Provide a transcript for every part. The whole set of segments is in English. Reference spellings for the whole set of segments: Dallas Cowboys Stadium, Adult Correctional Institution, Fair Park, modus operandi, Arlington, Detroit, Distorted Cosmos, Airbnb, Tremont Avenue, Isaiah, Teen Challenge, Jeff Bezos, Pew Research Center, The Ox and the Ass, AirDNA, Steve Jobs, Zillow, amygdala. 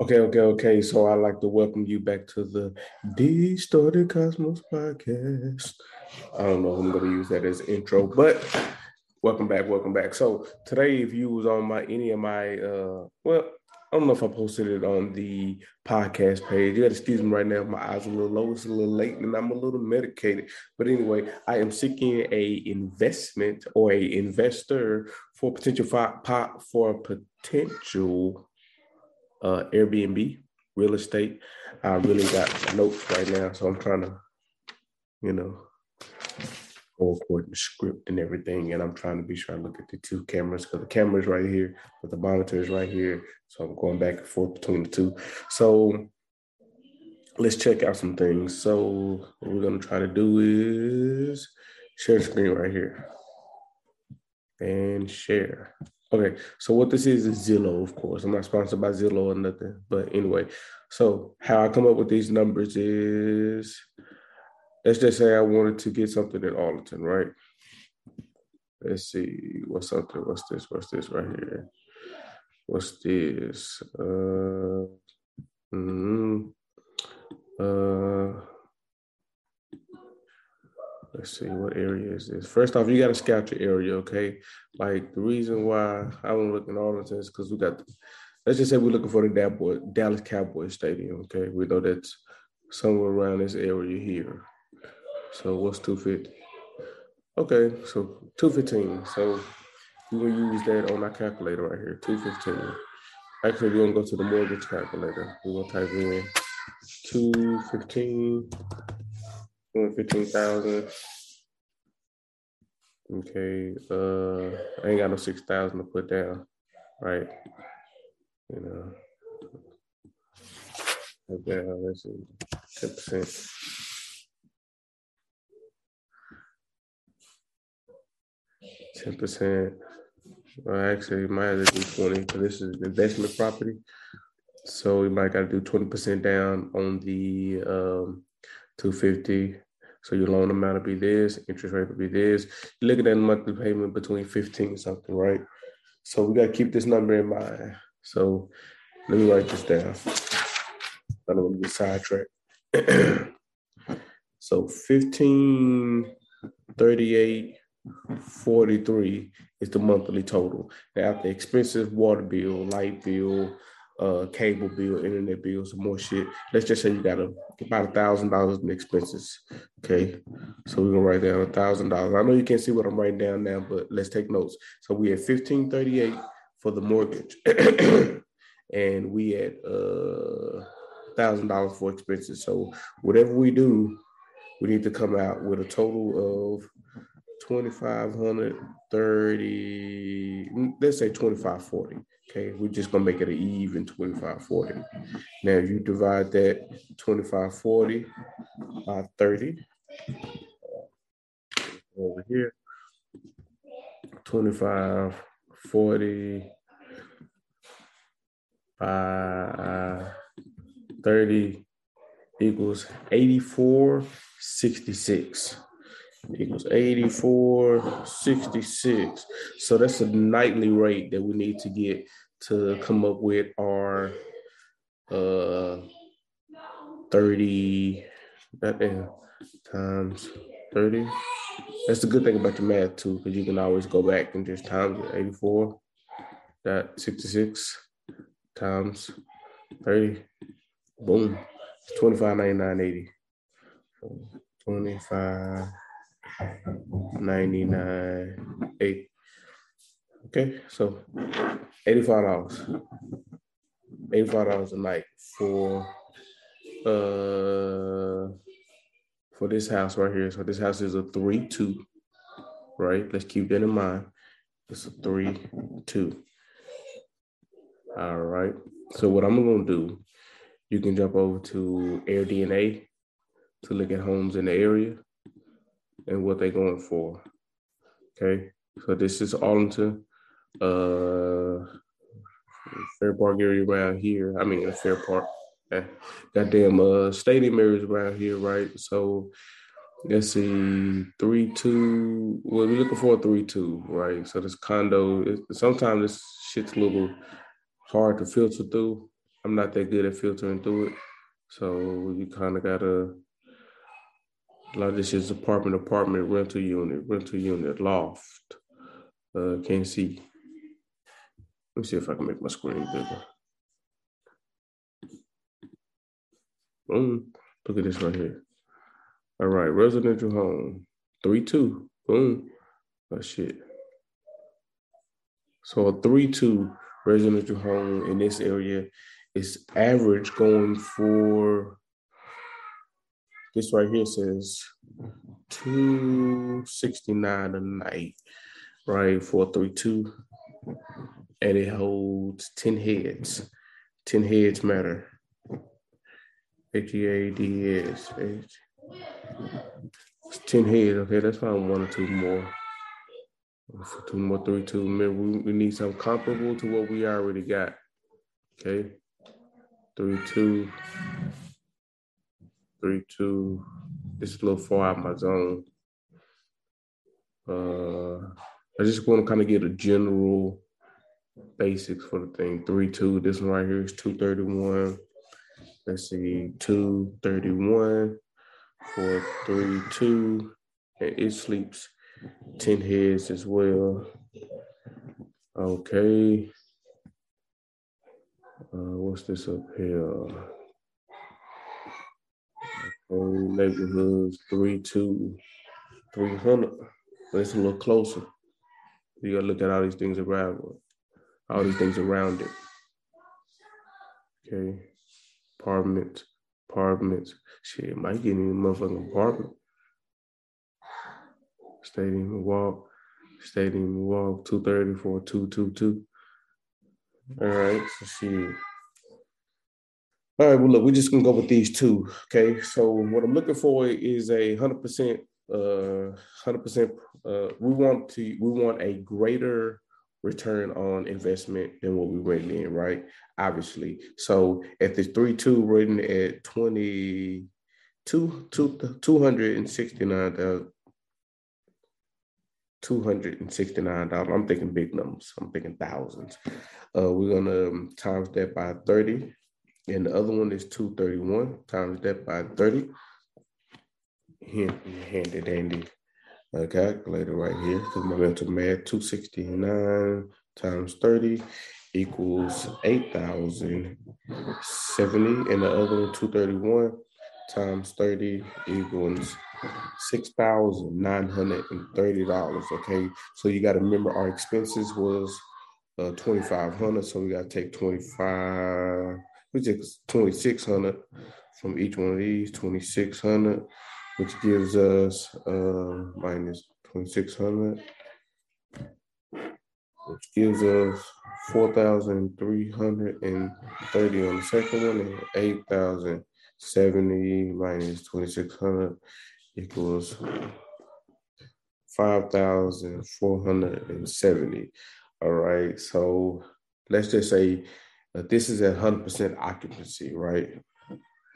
Okay. So I'd like to welcome you back to the Distorted Cosmos Podcast. I don't know if I'm going to use that as intro, but welcome back. So today, if you was on I don't know if I posted it on the podcast page. You got to excuse me right now. My eyes are a little low. It's a little late, and I'm a little medicated. But anyway, I am seeking an investor for potential Airbnb real estate. I really got notes right now, so I'm trying to, go according to script and everything, and I'm trying to be sure I look at the two cameras, because the camera's right here, but the monitor is right here, so I'm going back and forth between the two. So let's check out some things. So what we're going to try to do is share the screen right here and share. Okay, so what this is Zillow, of course. I'm not sponsored by Zillow or nothing, but anyway. So how I come up with these numbers is, let's just say I wanted to get something in Arlington, right? Let's see, what's this right here? What's this? Let's see, what area is this? First off, you got to scout your area, okay? Like, the reason why I want to look in Arlington is because let's just say we're looking for the Dallas Cowboys Stadium, okay? We know that's somewhere around this area here. So what's 250? Okay, so 215. So we're going to use that on our calculator right here, 215. Actually, we're going to go to the mortgage calculator. We're going to type in 215. 15,000. Okay, I ain't got no 6,000 to put down, right? Let's see, 10%. Well, actually, might have to do 20, because this is an investment property. So we might got to do 20% down on the 250. So your loan amount will be this, interest rate will be this. You look at that monthly payment between 15 something, right? So we got to keep this number in mind. So let me write this down. I don't want to get sidetracked. So 1538.43 is the monthly total. Now, after expenses, water bill, light bill, cable bill, internet bill, some more shit. Let's just say you got about $1,000 in expenses. Okay, so we're gonna write down $1,000. I know you can't see what I'm writing down now, but let's take notes. So we had 1538 for the mortgage, and we had $1,000 for expenses. So whatever we do, we need to come out with a total of 2,530. Let's say 2,540. Okay, we're just going to make it an even 2540. Now, if you divide that 2540 by 30, over here, 2540 by 30 equals 8466. Equals 84.66. So that's a nightly rate that we need to get to come up with our 30 times 30. That's the good thing about the math too, because you can always go back and just times it. 84.66 times 30. Boom. 25.9980. 25.99 8. Okay, so $85 a night for this house right here. So this house is a 3-2, right? Let's keep that in mind. It's a 3-2. All right. So what I'm gonna do, you can jump over to AirDNA to look at homes in the area and what they're going for. Okay, so this is Arlington, Fair Park area around here. I mean, Fair Park, goddamn stadium areas around here, right? So let's see, 3-2. Well, we're looking for a 3-2, right? So this condo, sometimes this shit's a little hard to filter through. I I'm not that good at filtering through it. So you kind of got to, a lot of this is apartment, rental unit, loft. Can't see. Let me see if I can make my screen bigger. Boom. Look at this right here. All right, residential home. 3-2. Boom. Oh, shit. So a 3-2 residential home in this area is average going for, this right here says $269 a night, right? 432. And it holds 10 heads. 10 heads matter. HEADS. 10 heads. Okay, that's fine. One or two more. 2 more, 3-2. We need something comparable to what we already got. Okay. 3-2. This is a little far out of my zone. I just want to kind of get a general basics for the thing. 3-2. This one right here is 231. Let's see, 231 for 3-2. And it sleeps 10 heads as well. Okay. What's this up here? Neighborhoods 3-2, 300. But it's a little closer. You gotta look at all these things around it. Okay. Apartments. Shit, might get in a motherfucking apartment. Stadium walk, 234, 222. All right, so shit. All right, well, look, we're just going to go with these two, okay? So what I'm looking for is a 100%. We want a greater return on investment than what we rented in, right? Obviously. So if the 3-2 written at $269, I'm thinking big numbers. I'm thinking thousands. We're going to times that by 30. And the other one is 231 times that by 30. Handy dandy calculator right here. Because my mental math, 269 times 30 equals 8,070. And the other one, 231 times 30 equals $6,930. Okay. So you got to remember our expenses was $2,500. So we got to take 25. Which is $2,600 from each one of these, $2,600, which gives us minus $2,600, which gives us $4,330 on the second one, and $8,070 minus $2,600 equals $5,470. All right, so let's just say this is at 100% occupancy, right?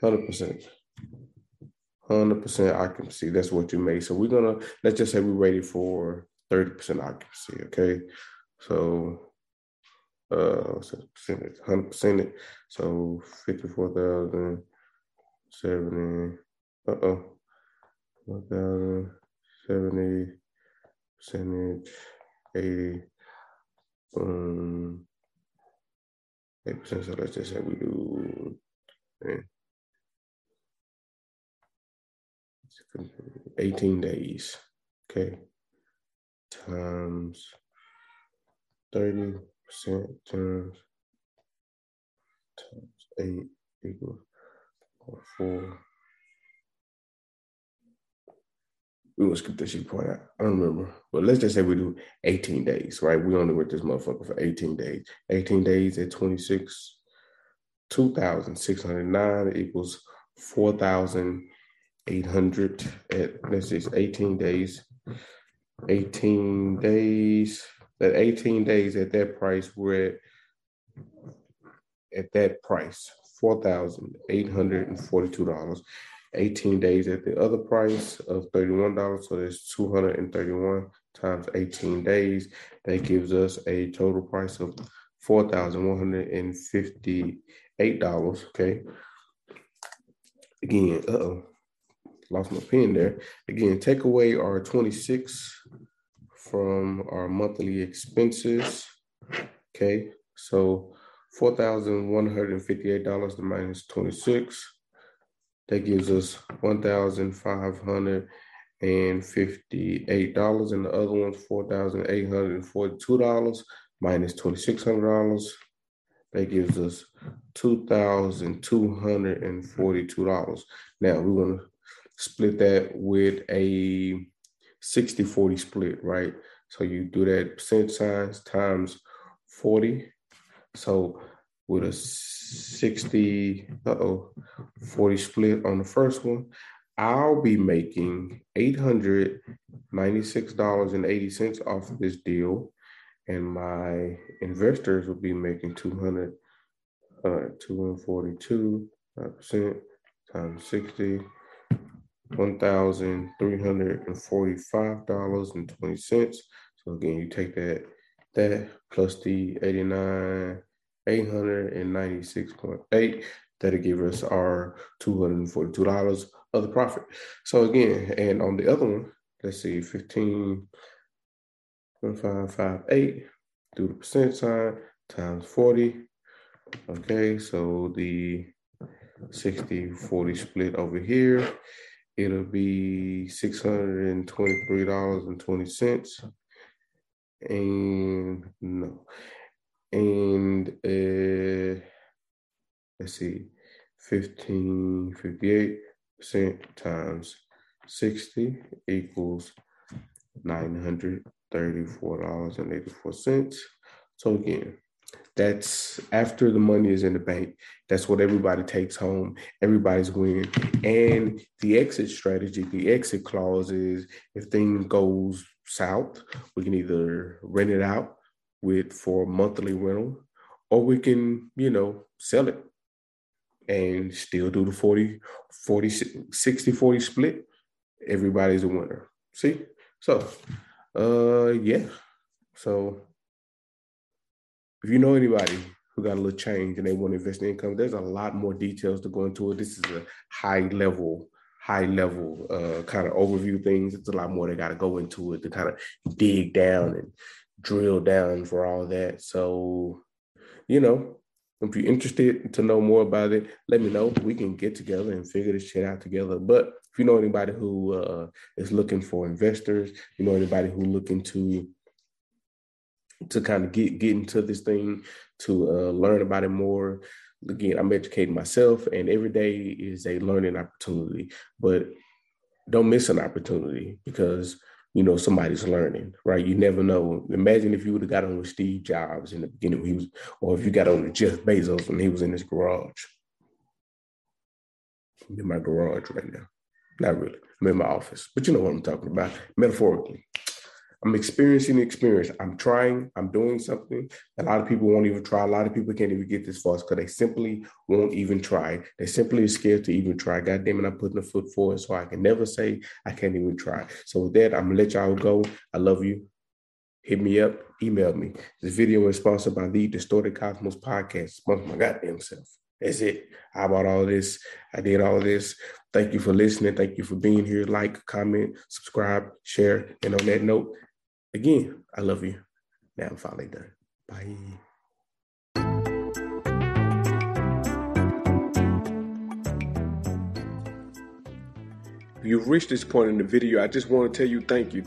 100% occupancy. That's what you make. So we're going to, let's just say we rated for 30% occupancy, okay? So 100%. So 54,070. 1,070 percentage 80. 8%, so let's just say we do 18 days, okay, times 30% times 8 equals 4. We're going to skip this point out. I don't remember. But let's just say we do 18 days, right? We only with this motherfucker for 18 days. 18 days at 2,609 equals 4,800 at, let's see, 18 days. 18 days. At 18 days at that price, we're at that price, $4,842. 18 days at the other price of $31. So that's 231 times 18 days. That gives us a total price of $4,158. Okay. Again, lost my pen there. Again, take away our 26 from our monthly expenses. Okay, so $4,158 to minus 26. That gives us $1,558, and the other one's $4,842 minus $2,600. That gives us $2,242. Now we're gonna split that with a 60-40 split, right? So you do that percent signs times 40. So with a 40 split on the first one, I'll be making $896.80 off of this deal, and my investors will be making 242% times 60, $1,345.20. So again, you take that plus the 896.8, that'll give us our $242 of the profit. So again, and on the other one, let's see, 15.558, do the percent sign times 40. Okay, so the 60-40 split over here, it'll be $623.20. And no. And let's see, 15.58% times 60 equals $934.84. So again, that's after the money is in the bank. That's what everybody takes home. Everybody's winning. And the exit strategy, the exit clause is if things goes south, we can either rent it out with for monthly rental, or we can, sell it and still do the 60-40 split. Everybody's a winner. See? So, yeah. So if you know anybody who got a little change and they want to invest in income, there's a lot more details to go into it. This is a high level kind of overview things. It's a lot more they got to go into it to kind of dig down and drill down for all that. So, if you're interested to know more about it, let me know. We can get together and figure this shit out together. But if you know anybody who is looking for investors, anybody who looking to kind of get into this thing, to learn about it more. Again, I'm educating myself, and every day is a learning opportunity. But don't miss an opportunity because somebody's learning, right? You never know. Imagine if you would have got on with Steve Jobs in the beginning when he was, or if you got on with Jeff Bezos when he was in his garage. I'm in my garage right now. Not really. I'm in my office, but you know what I'm talking about, metaphorically. I'm experiencing the experience. I'm trying. I'm doing something. A lot of people won't even try. A lot of people can't even get this far because they simply won't even try. They simply are scared to even try. God damn it, I'm putting a foot forward so I can never say I can't even try. So with that, I'm going to let y'all go. I love you. Hit me up. Email me. This video is sponsored by the Distorted Cosmos Podcast. Sponsored my goddamn self. That's it. I bought all this. I did all this. Thank you for listening. Thank you for being here. Like, comment, subscribe, share. And on that note, again, I love you. Now I'm finally done. Bye. If you've reached this point in the video, I just want to tell you thank you.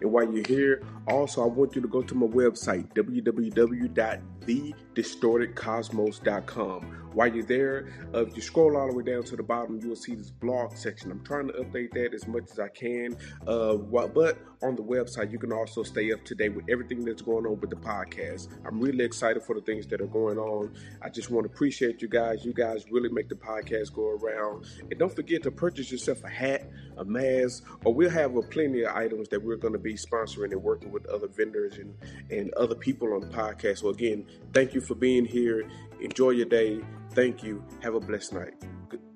And while you're here, also I want you to go to my website, www.TheDistortedCosmos.com. While you're there, if you scroll all the way down to the bottom, you will see this blog section. I'm trying to update that as much as I can, but on the website, you can also stay up to date with everything that's going on with the podcast. I'm really excited for the things that are going on. I just want to appreciate you guys. You guys really make the podcast go around. And don't forget to purchase yourself a hat, a mask, or we'll have plenty of items that we're going to be sponsoring and working with other vendors and other people on the podcast. So again, thank you for being here. Enjoy your day. Thank you. Have a blessed night.